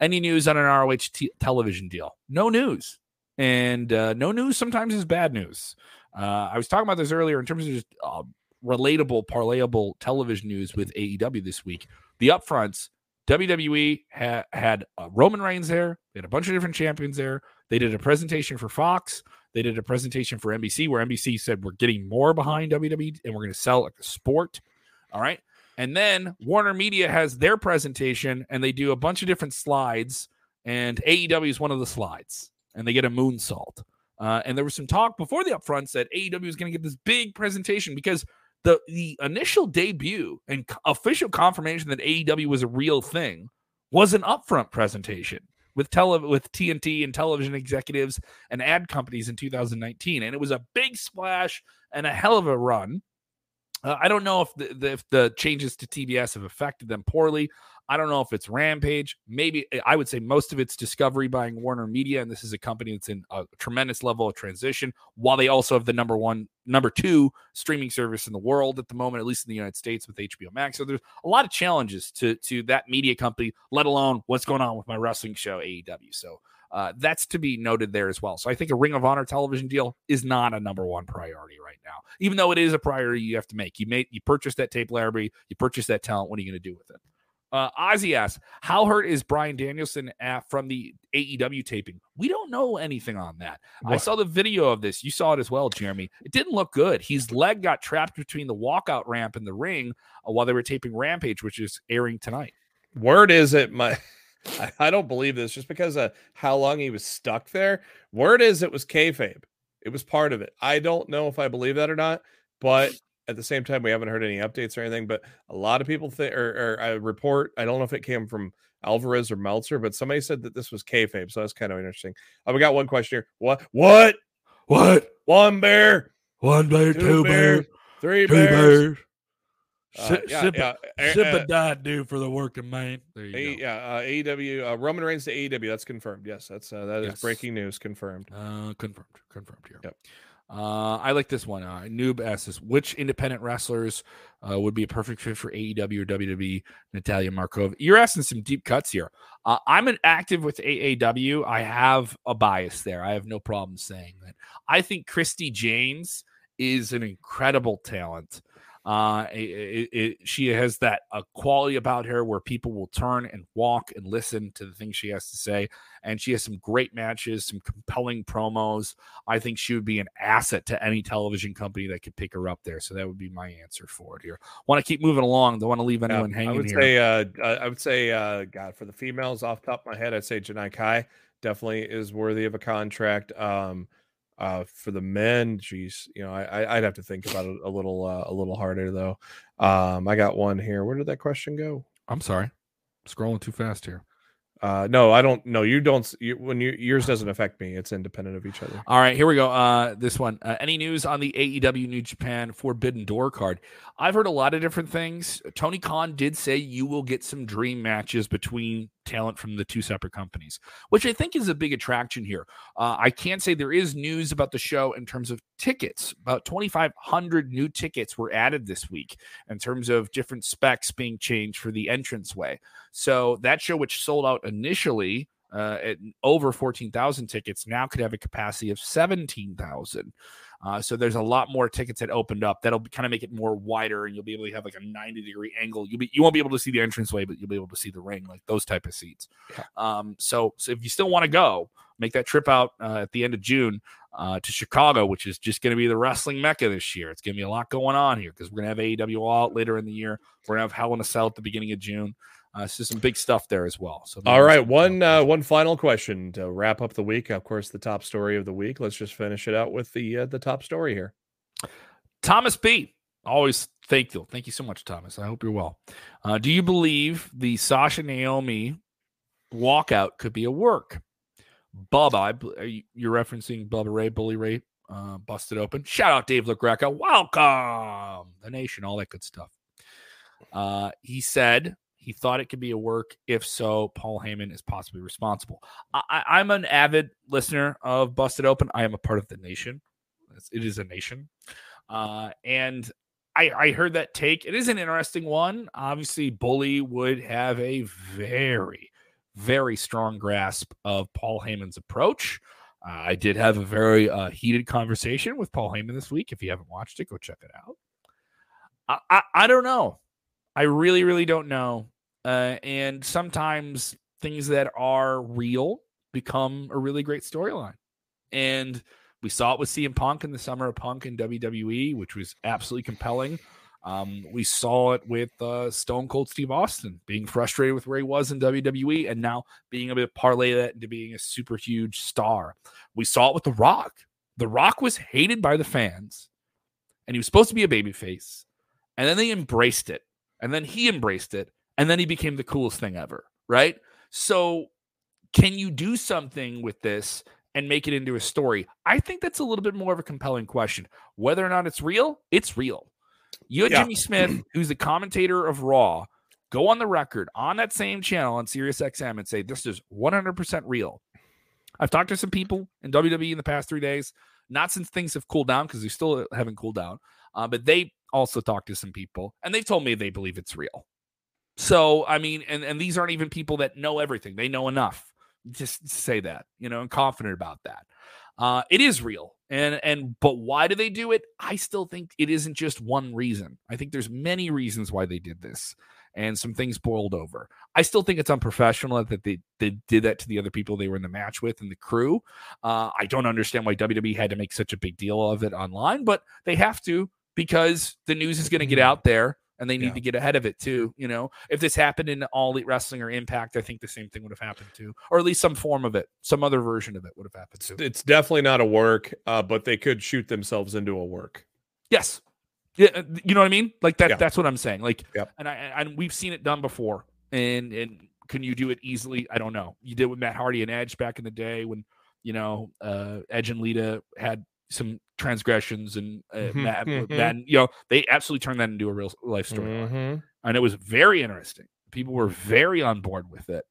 Any news on an R O H t- television deal? No news. And uh, no news sometimes is bad news. Uh, I was talking about this earlier in terms of just uh, relatable, parlayable television news with A E W this week. The upfronts, W W E ha- had uh, Roman Reigns there. They had a bunch of different champions there. They did a presentation for Fox. They did a presentation for N B C where N B C said, we're getting more behind W W E and we're going to sell like a sport. All right. And then Warner Media has their presentation and they do a bunch of different slides, and A E W is one of the slides, and they get a moonsault. Uh, and there was some talk before the upfronts that A E W is going to get this big presentation because the, the initial debut and co- official confirmation that A E W was a real thing was an upfront presentation with tele- with T N T and television executives and ad companies in two thousand nineteen. And it was a big splash and a hell of a run. Uh, I don't know if the, the if the changes to T B S have affected them poorly. I don't know if it's Rampage. Maybe I would say most of it's Discovery buying Warner Media, and this is a company that's in a tremendous level of transition, while they also have the number one, number two streaming service in the world at the moment, at least in the United States with H B O Max. So there's a lot of challenges to to that media company, let alone what's going on with my wrestling show, A E W. So uh, that's to be noted there as well. So I think a Ring of Honor television deal is not a number one priority right now, even though it is a priority you have to make. You made, you purchased that tape library, you purchased that talent. What are you going to do with it? Uh, Ozzy asks, how hurt is Bryan Danielson at, from the A E W taping? We don't know anything on that. What? I saw the video of this. You saw it as well, Jeremy. It didn't look good. His leg got trapped between the walkout ramp and the ring uh, while they were taping Rampage, which is airing tonight. Word is it, my... I, I don't believe this just because of how long he was stuck there. Word is it was kayfabe. It was part of it. I don't know if I believe that or not, but... At the same time, we haven't heard any updates or anything, but a lot of people think, or, or I report, I don't know if it came from Alvarez or Meltzer, but somebody said that this was kayfabe, so that's kind of interesting. Oh, we got one question here. What? What? What? One bear. One bear, two, two bears, bears. Three two bears. bears. Uh, S- yeah, sip, yeah. A, sip uh, a diet due for the working man. There you a, go. Yeah, uh, A E W, uh, Roman Reigns to A E W, that's confirmed. Yes, that's uh, that yes. is breaking news, confirmed. Uh, confirmed, confirmed here. Yep. Uh, I like this one. Uh, Noob asks this, which independent wrestlers uh, would be a perfect fit for A E W or W W E? Natalia Markova. You're asking some deep cuts here. Uh, I'm an active with A A W. I have a bias there. I have no problem saying that. I think Christy James is an incredible talent. Uh, it, it, she has that uh, quality about her where people will turn and walk and listen to the things she has to say. And she has some great matches, some compelling promos. I think she would be an asset to any television company that could pick her up there. So that would be my answer for it here. Want to keep moving along. Don't want to leave anyone yeah, hanging I would here. Say, uh, I would say, uh, God, for the females off the top of my head, I'd say Janai Kai definitely is worthy of a contract. Um, Uh, for the men, geez, you know, I, I'd have to think about it a little, uh, a little harder though. Um, I got one here. Where did that question go? I'm sorry, scrolling too fast here. Uh, no, I don't. No, you don't. You, when you, yours doesn't affect me. It's independent of each other. All right, here we go. Uh, this one. Uh, any news on the A E W New Japan Forbidden Door card? I've heard a lot of different things. Tony Khan did say you will get some dream matches between talent from the two separate companies, which I think is a big attraction here. Uh, I can say there is news about the show in terms of tickets. About twenty-five hundred new tickets were added this week in terms of different specs being changed for the entranceway. So that show, which sold out initially uh, at over fourteen thousand tickets, now could have a capacity of seventeen thousand. Uh, so there's a lot more tickets that opened up. That'll kind of make it more wider, and you'll be able to have like a ninety degree angle. You'll be, you won't be able to see the entranceway, but you'll be able to see the ring, like those type of seats. Yeah. Um, so, so if you still want to go, make that trip out uh, at the end of June uh, to Chicago, which is just going to be the wrestling mecca this year. It's going to be a lot going on here because we're going to have A E W all out later in the year. We're going to have Hell in a Cell at the beginning of June. Uh, so some big stuff there as well. So all right, one uh, one final question to wrap up the week. Of course, the top story of the week. Let's just finish it out with the uh, the top story here. Thomas B. Always thankful. Thank you so much, Thomas. I hope you're well. Uh, do you believe the Sasha Naomi walkout could be a work? Bubba, I, you're referencing Bubba Ray, Bully Ray, uh, busted open. Shout out Dave LaGreca. Welcome, the nation, all that good stuff. Uh, he said he thought it could be a work. If so, Paul Heyman is possibly responsible. I, I'm an avid listener of Busted Open. I am a part of the nation. It is a nation. Uh, and I, I heard that take. It is an interesting one. Obviously, Bully would have a very, very strong grasp of Paul Heyman's approach. Uh, I did have a very uh, heated conversation with Paul Heyman this week. If you haven't watched it, go check it out. I, I, I don't know. I really, really don't know. Uh, and sometimes things that are real become a really great storyline. And we saw it with C M Punk in the summer of Punk in W W E, which was absolutely compelling. Um, we saw it with uh, Stone Cold Steve Austin being frustrated with where he was in W W E and now being able to parlay that into being a super huge star. We saw it with The Rock. The Rock was hated by the fans, and he was supposed to be a babyface. And then they embraced it. And then he embraced it. And then he became the coolest thing ever, right? So can you do something with this and make it into a story? I think that's a little bit more of a compelling question. Whether or not it's real, it's real. You had yeah. Jimmy Smith, who's the commentator of Raw, go on the record on that same channel on SiriusXM and say, this is one hundred percent real. I've talked to some people in W W E in the past three days, not since things have cooled down because they still haven't cooled down, uh, but they also talked to some people, and they've told me they believe it's real. So, I mean, and, and these aren't even people that know everything. They know enough. Just say that, you know, and confident about that. Uh, it is real. And, and, but why do they do it? I still think it isn't just one reason. I think there's many reasons why they did this and some things boiled over. I still think it's unprofessional that they, they did that to the other people they were in the match with and the crew. Uh, I don't understand why W W E had to make such a big deal of it online, but they have to because the news is going to get out there. And they need yeah. to get ahead of it, too. You know, if this happened in All Elite Wrestling or Impact, I think the same thing would have happened, too. Or at least some form of it. Some other version of it would have happened, too. It's definitely not a work, uh, but they could shoot themselves into a work. Yes. Yeah, you know what I mean? Like, that. Yeah. that's what I'm saying. Like, yeah. and, I, and we've seen it done before. And, and can you do it easily? I don't know. You did with Matt Hardy and Edge back in the day when, you know, uh, Edge and Lita had some transgressions and uh, mm-hmm, Matt, mm-hmm. Matt, you know, they absolutely turned that into a real life story. Mm-hmm. And it was very interesting. People were very on board with it.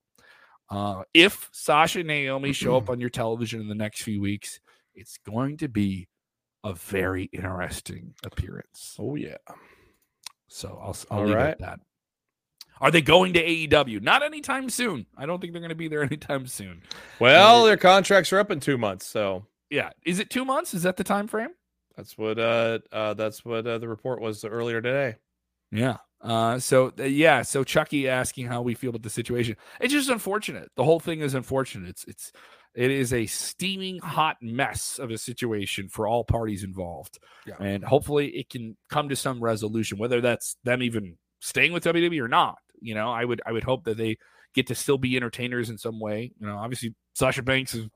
Uh, if Sasha and Naomi show up on your television in the next few weeks, it's going to be a very interesting appearance. Oh yeah. So I'll, I'll All leave right. it at that. Are they going to A E W? Not anytime soon. I don't think they're going to be there anytime soon. Well, uh, their contracts are up in two months. So yeah, is it two months? Is that the time frame? That's what uh, uh that's what uh, the report was earlier today. Yeah. Uh. So uh, yeah. So Chucky asking how we feel about the situation. It's just unfortunate. The whole thing is unfortunate. It's it's it is a steaming hot mess of a situation for all parties involved. Yeah. And hopefully it can come to some resolution, whether that's them even staying with W W E or not. You know, I would I would hope that they get to still be entertainers in some way. You know, obviously Sasha Banks is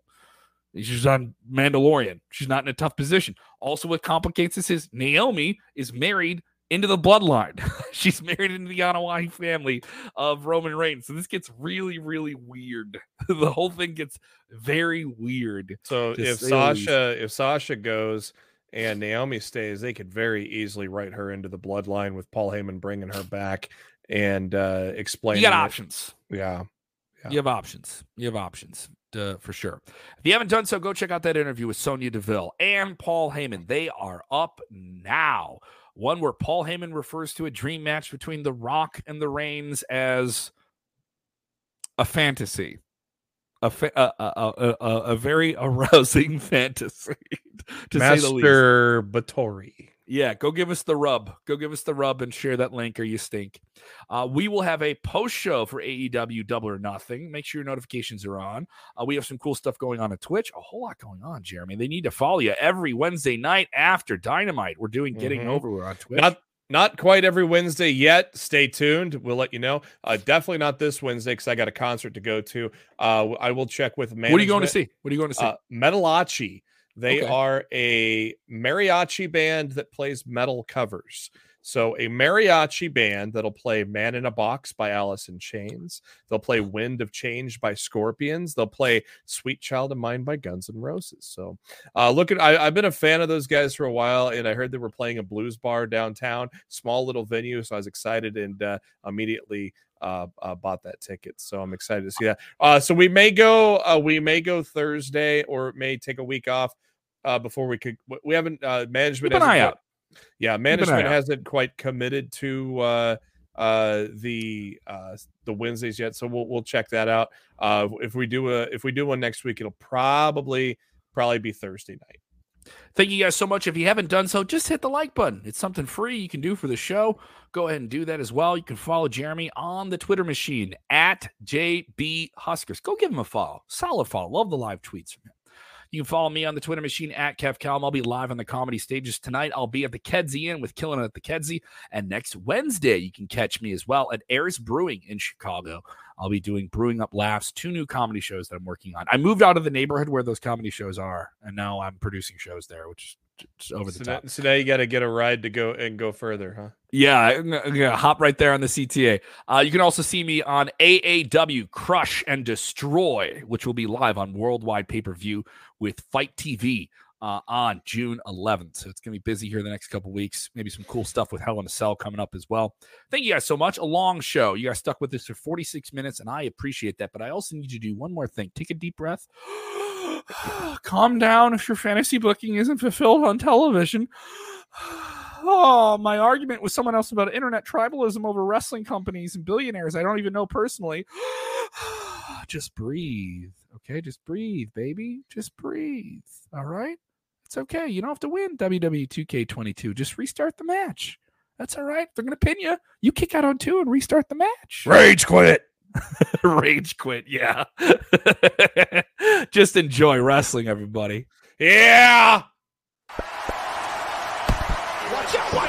She's on Mandalorian. She's not in a tough position. Also, what complicates this is Naomi is married into the bloodline. She's married into the Anoa'i family of Roman Reigns. So this gets really, really weird. The whole thing gets very weird. So if Sasha, if Sasha goes and Naomi stays, they could very easily write her into the bloodline with Paul Heyman bringing her back and uh, explaining. You got options. Yeah. yeah. You have options. You have options. Uh, for sure. If you haven't done so, go check out that interview with Sonya Deville and Paul Heyman. They are up now. One where Paul Heyman refers to a dream match between The Rock and the Reigns as a fantasy, a fa- a, a, a, a, a very arousing fantasy, to Master say the least. Master Batory. Yeah, go give us the rub. Go give us the rub and share that link or you stink. Uh, we will have a post-show for A E W Double or Nothing. Make sure your notifications are on. Uh, we have some cool stuff going on at Twitch. A whole lot going on, Jeremy. They need to follow you every Wednesday night after Dynamite. We're doing Getting mm-hmm. Over. We're on Twitch. Not, not quite every Wednesday yet. Stay tuned. We'll let you know. Uh, definitely not this Wednesday because I got a concert to go to. Uh, I will check with management. What are you going to see? What are you going to see? Uh, Metalachi. They okay. are a mariachi band that plays metal covers. So a mariachi band that'll play Man in a Box by Alice in Chains. They'll play Wind of Change by Scorpions. They'll play Sweet Child of Mine by Guns N' Roses. So uh, look at, I, I've been a fan of those guys for a while, and I heard they were playing a blues bar downtown, small little venue. So I was excited and uh, immediately Uh, uh bought that ticket, so I'm excited to see that. Uh so we may go uh we may go Thursday, or it may take a week off uh before we could. We haven't uh management hasn't quite, yeah management hasn't quite committed to uh uh the uh the Wednesdays yet, so we'll we'll check that out. Uh if we do a if we do one next week, it'll probably probably be Thursday night. Thank you guys so much. If you haven't done so, just hit the like button. It's something free you can do for the show. Go ahead and do that as well. You can follow Jeremy on the Twitter machine at J B Huskers. Go give him a follow. Solid follow. Love the live tweets from him. You can follow me on the Twitter machine at Kev Calm. I'll be live on the comedy stages tonight. I'll be at the Kedzie Inn with Killing It at the Kedzie. And next Wednesday, you can catch me as well at Ayers Brewing in Chicago. I'll be doing Brewing Up Laughs, two new comedy shows that I'm working on. I moved out of the neighborhood where those comedy shows are, and now I'm producing shows there, which is over so the top. Now, so now you got to get a ride to go and go further, huh? Yeah, yeah, hop right there on the C T A. Uh, you can also see me on A A W Crush and Destroy, which will be live on Worldwide Pay-Per-View with Fight T V uh, on June eleventh. So it's going to be busy here the next couple weeks. Maybe some cool stuff with Hell in a Cell coming up as well. Thank you guys so much. A long show. You guys stuck with this for forty-six minutes, and I appreciate that. But I also need you to do one more thing. Take a deep breath. Calm down if your fantasy booking isn't fulfilled on television. Oh, my argument with someone else about internet tribalism over wrestling companies and billionaires I don't even know personally. Just breathe. Okay, just breathe, baby. Just breathe. All right? It's okay. You don't have to win W W E two K twenty-two. Just restart the match. That's all right. They're going to pin you. You kick out on two and restart the match. Rage quit. Rage quit, yeah. Just enjoy wrestling, everybody. Yeah! Watch out! Watch out!